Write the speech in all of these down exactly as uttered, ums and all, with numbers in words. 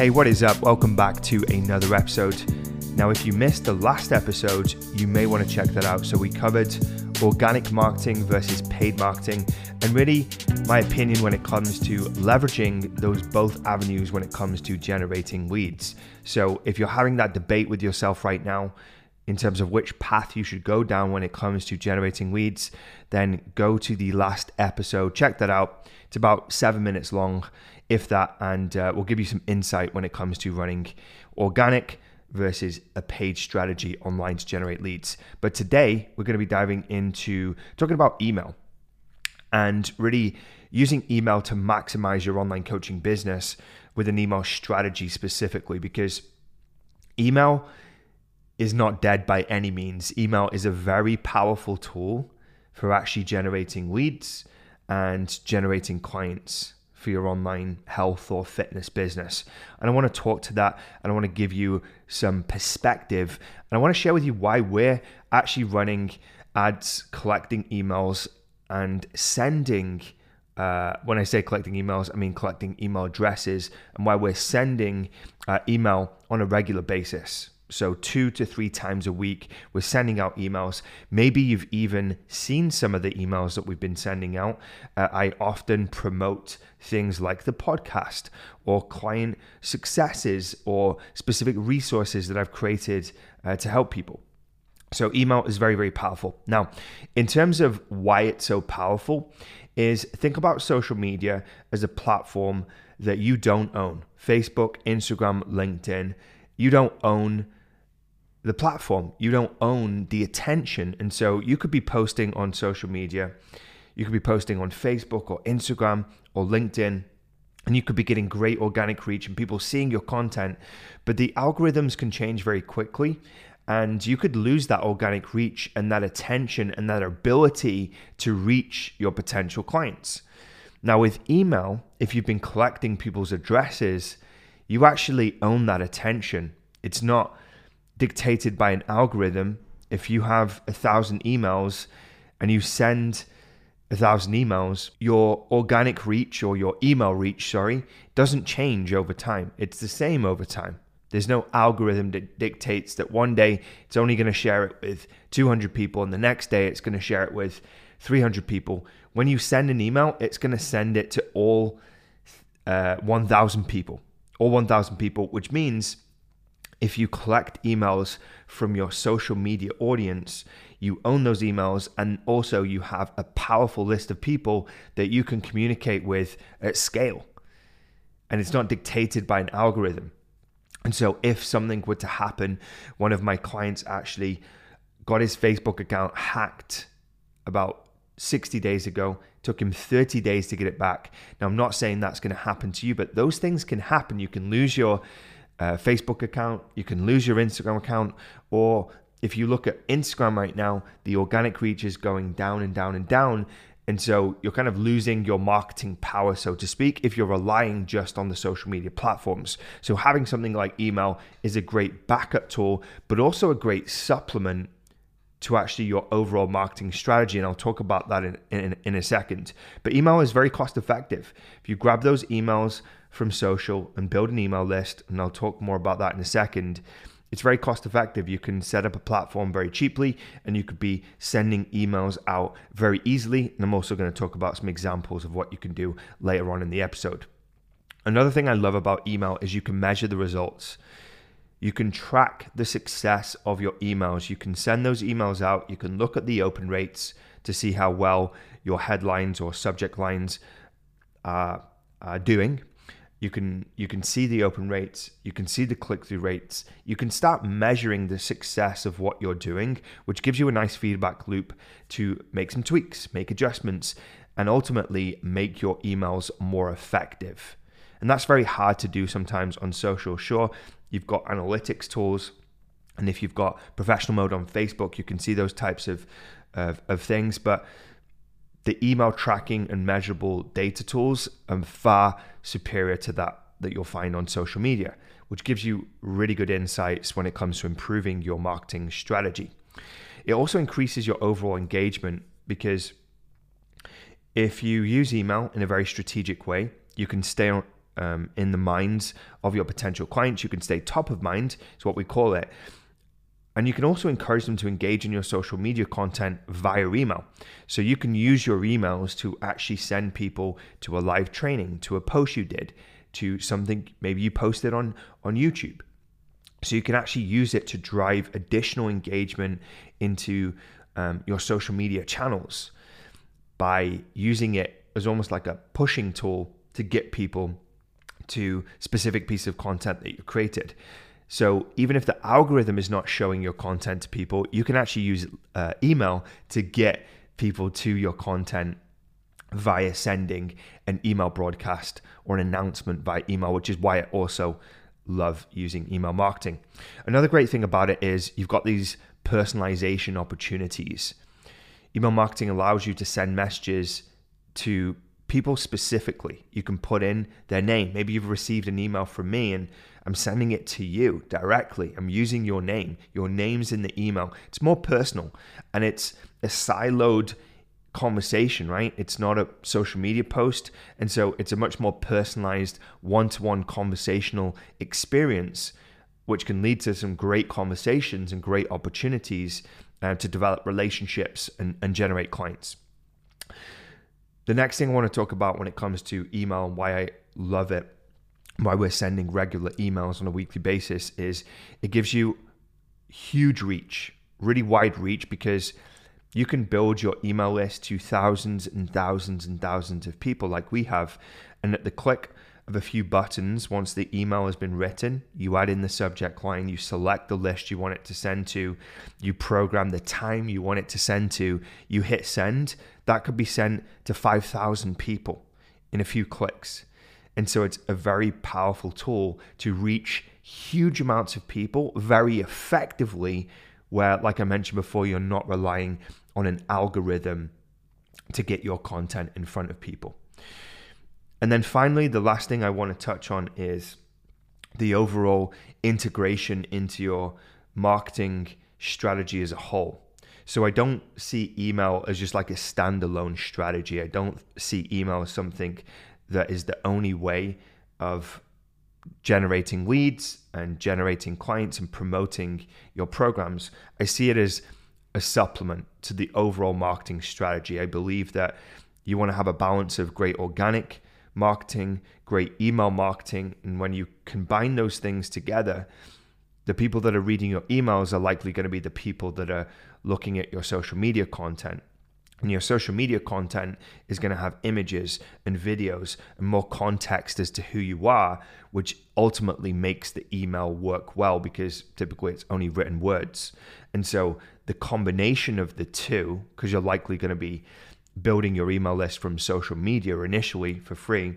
Hey, what is up? Welcome back to another episode. Now, if you missed the last episode, you may want to check that out. So we covered organic marketing versus paid marketing, and really my opinion when it comes to leveraging those both avenues when it comes to generating leads. So if you're having that debate with yourself right now in terms of which path you should go down when it comes to generating leads, then go to the last episode, check that out. It's about seven minutes long, if that, and uh, we'll give you some insight when it comes to running organic versus a paid strategy online to generate leads. But today we're going to be diving into talking about email and really using email to maximize your online coaching business with an email strategy specifically, because email is not dead by any means. Email is a very powerful tool for actually generating leads and generating clients for your online health or fitness business. And I want to talk to that, and I want to give you some perspective, and I want to share with you why we're actually running ads, collecting emails, and sending, uh, when I say collecting emails, I mean collecting email addresses, and why we're sending uh, email on a regular basis. So two to three times a week, we're sending out emails. Maybe you've even seen some of the emails that we've been sending out. Uh, I often promote things like the podcast or client successes or specific resources that I've created uh, to help people. So email is very, very powerful. Now, in terms of why it's so powerful, is think about social media as a platform that you don't own. Facebook, Instagram, LinkedIn. You don't own the platform, you don't own the attention. And so you could be posting on social media, you could be posting on Facebook or Instagram or LinkedIn, and you could be getting great organic reach and people seeing your content, but the algorithms can change very quickly, and you could lose that organic reach and that attention and that ability to reach your potential clients. Now with email, if you've been collecting people's addresses, you actually own that attention. It's not dictated by an algorithm. If you have a thousand emails and you send a thousand emails, your organic reach or your email reach, sorry, doesn't change over time. It's the same over time. There's no algorithm that dictates that one day it's only going to share it with two hundred people and the next day it's going to share it with three hundred people. When you send an email, it's going to send it to all uh, one thousand people. Or one thousand people, which means if you collect emails from your social media audience, you own those emails, and also you have a powerful list of people that you can communicate with at scale. And it's not dictated by an algorithm. And so if something were to happen, one of my clients actually got his Facebook account hacked about sixty days ago, took him thirty days to get it back. Now, I'm not saying that's going to happen to you, but those things can happen. You can lose your uh, Facebook account, you can lose your Instagram account, or if you look at Instagram right now, the organic reach is going down and down and down. And so you're kind of losing your marketing power, so to speak, if you're relying just on the social media platforms. So having something like email is a great backup tool, but also a great supplement to actually your overall marketing strategy. And I'll talk about that in, in, in a second. But email is very cost effective. If you grab those emails from social and build an email list, and I'll talk more about that in a second, it's very cost effective. You can set up a platform very cheaply, and you could be sending emails out very easily. And I'm also going to talk about some examples of what you can do later on in the episode. Another thing I love about email is you can measure the results. You can track the success of your emails. You can send those emails out. You can look at the open rates to see how well your headlines or subject lines are, are doing. You can, you can see the open rates. You can see the click-through rates. You can start measuring the success of what you're doing, which gives you a nice feedback loop to make some tweaks, make adjustments, and ultimately make your emails more effective. And that's very hard to do sometimes on social. Sure, you've got analytics tools, and if you've got professional mode on Facebook, you can see those types of, of, of things, but the email tracking and measurable data tools are far superior to that that you'll find on social media, which gives you really good insights when it comes to improving your marketing strategy. It also increases your overall engagement, because if you use email in a very strategic way, you can stay on, um, in the minds of your potential clients. You can stay top of mind, is what we call it. And you can also encourage them to engage in your social media content via email. So you can use your emails to actually send people to a live training, to a post you did, to something maybe you posted on, on YouTube. So you can actually use it to drive additional engagement into um, your social media channels by using it as almost like a pushing tool to get people to specific piece of content that you've created. So even if the algorithm is not showing your content to people, you can actually use uh, email to get people to your content via sending an email broadcast or an announcement by email, which is why I also love using email marketing. Another great thing about it is you've got these personalization opportunities. Email marketing allows you to send messages to people specifically. You can put in their name. Maybe you've received an email from me and I'm sending it to you directly. I'm using your name. Your name's in the email. It's more personal and it's a siloed conversation, right? It's not a social media post. And so it's a much more personalized one-to-one conversational experience, which can lead to some great conversations and great opportunities uh, to develop relationships and, and generate clients. The next thing I want to talk about when it comes to email and why I love it, why we're sending regular emails on a weekly basis, is it gives you huge reach, really wide reach, because you can build your email list to thousands and thousands and thousands of people like we have. And at the click of a few buttons, once the email has been written, you add in the subject line, you select the list you want it to send to, you program the time you want it to send to, you hit send. That could be sent to five thousand people in a few clicks. And so it's a very powerful tool to reach huge amounts of people very effectively, where, like I mentioned before, you're not relying on an algorithm to get your content in front of people. And then finally, the last thing I want to touch on is the overall integration into your marketing strategy as a whole. So I don't see email as just like a standalone strategy. I don't see email as something that is the only way of generating leads and generating clients and promoting your programs. I see it as a supplement to the overall marketing strategy. I believe that you want to have a balance of great organic marketing, great email marketing, and when you combine those things together, the people that are reading your emails are likely going to be the people that are looking at your social media content. And your social media content is going to have images and videos and more context as to who you are, which ultimately makes the email work well, because typically it's only written words. And so the combination of the two, because you're likely going to be building your email list from social media initially for free,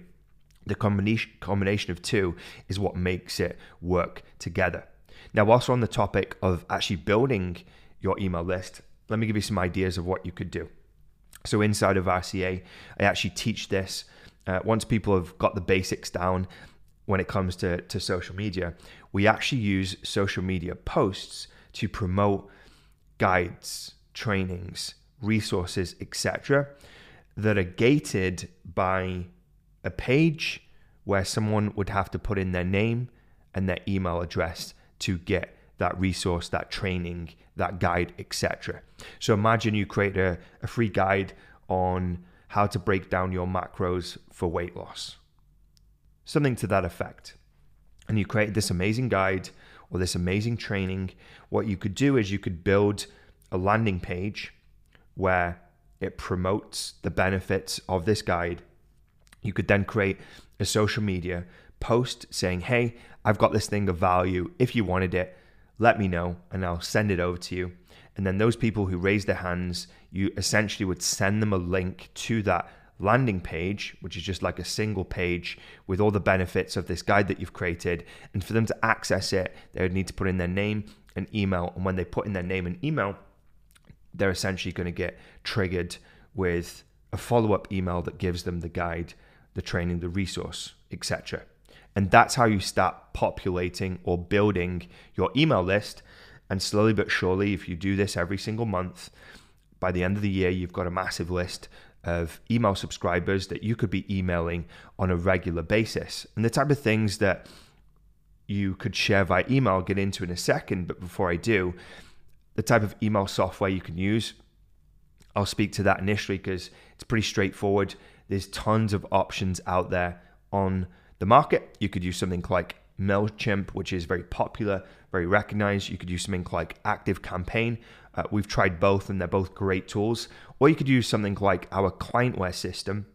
the combination combination of two is what makes it work together. Now, whilst we're on the topic of actually building your email list, let me give you some ideas of what you could do. So inside of R C A, I actually teach this. Uh, once people have got the basics down when it comes to, to social media, we actually use social media posts to promote guides, trainings, resources, et cetera, that are gated by a page where someone would have to put in their name and their email address to get that resource, that training, that guide, et cetera. So imagine you create a, a free guide on how to break down your macros for weight loss, something to that effect. And you create this amazing guide or this amazing training. What you could do is you could build a landing page where it promotes the benefits of this guide. You could then create a social media post saying, hey, I've got this thing of value. If you wanted it, let me know and I'll send it over to you. And then those people who raise their hands, you essentially would send them a link to that landing page, which is just like a single page with all the benefits of this guide that you've created. And for them to access it, they would need to put in their name and email. And when they put in their name and email, they're essentially going to get triggered with a follow-up email that gives them the guide, the training, the resource, et cetera. And that's how you start populating or building your email list. And slowly but surely, if you do this every single month, by the end of the year, you've got a massive list of email subscribers that you could be emailing on a regular basis. And the type of things that you could share via email, I'll get into in a second, but before I do, the type of email software you can use, I'll speak to that initially because it's pretty straightforward. There's tons of options out there on the market. You could use something like MailChimp, which is very popular, very recognized. You could use something like Active Campaign. Uh, we've tried both and they're both great tools. Or you could use something like our clientware system,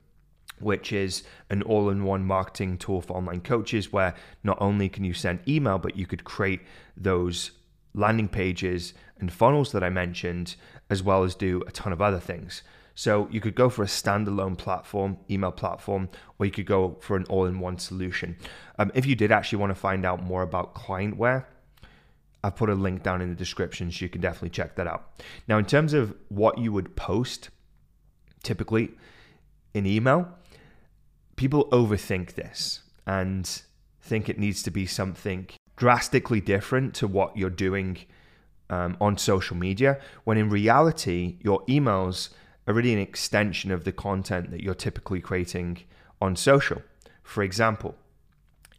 which is an all-in-one marketing tool for online coaches where not only can you send email, but you could create those landing pages and funnels that I mentioned, as well as do a ton of other things. So you could go for a standalone platform, email platform, or you could go for an all-in-one solution. Um, if you did actually want to find out more about clientware, I've put a link down in the description, so you can definitely check that out. Now, in terms of what you would post, typically in email, people overthink this and think it needs to be something drastically different to what you're doing um, on social media, when in reality, your emails are really an extension of the content that you're typically creating on social. For example,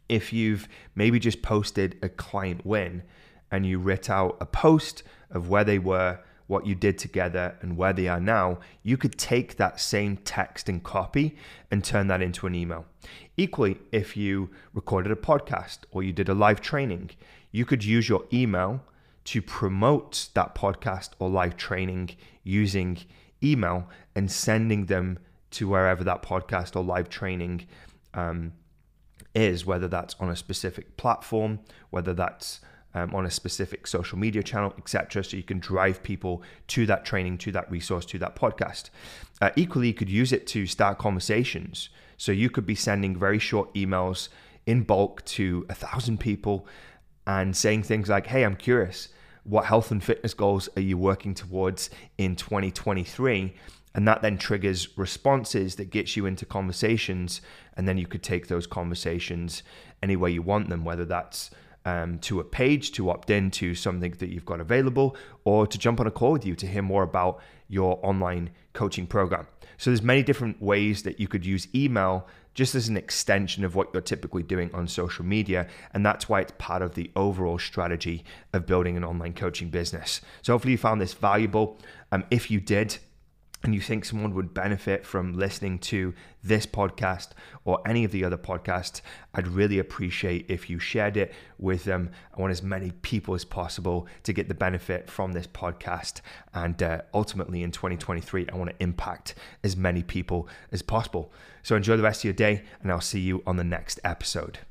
if you've maybe just posted a client win and you writ out a post of where they were, what you did together, and where they are now, you could take that same text and copy and turn that into an email. Equally, if you recorded a podcast or you did a live training, you could use your email to promote that podcast or live training using email and sending them to wherever that podcast or live training um, is, whether that's on a specific platform, whether that's Um, on a specific social media channel, et cetera, so you can drive people to that training, to that resource, to that podcast. Uh, equally, you could use it to start conversations. So you could be sending very short emails in bulk to a thousand people and saying things like, hey, I'm curious, what health and fitness goals are you working towards in twenty twenty-three? And that then triggers responses that gets you into conversations, and then you could take those conversations any way you want them, whether that's Um, to a page, to opt in to something that you've got available, or to jump on a call with you to hear more about your online coaching program. So there's many different ways that you could use email just as an extension of what you're typically doing on social media, and that's why it's part of the overall strategy of building an online coaching business. So hopefully you found this valuable. Um, if you did, and you think someone would benefit from listening to this podcast or any of the other podcasts, I'd really appreciate if you shared it with them. I want as many people as possible to get the benefit from this podcast. And uh, ultimately in twenty twenty-three, I want to impact as many people as possible. So enjoy the rest of your day, and I'll see you on the next episode.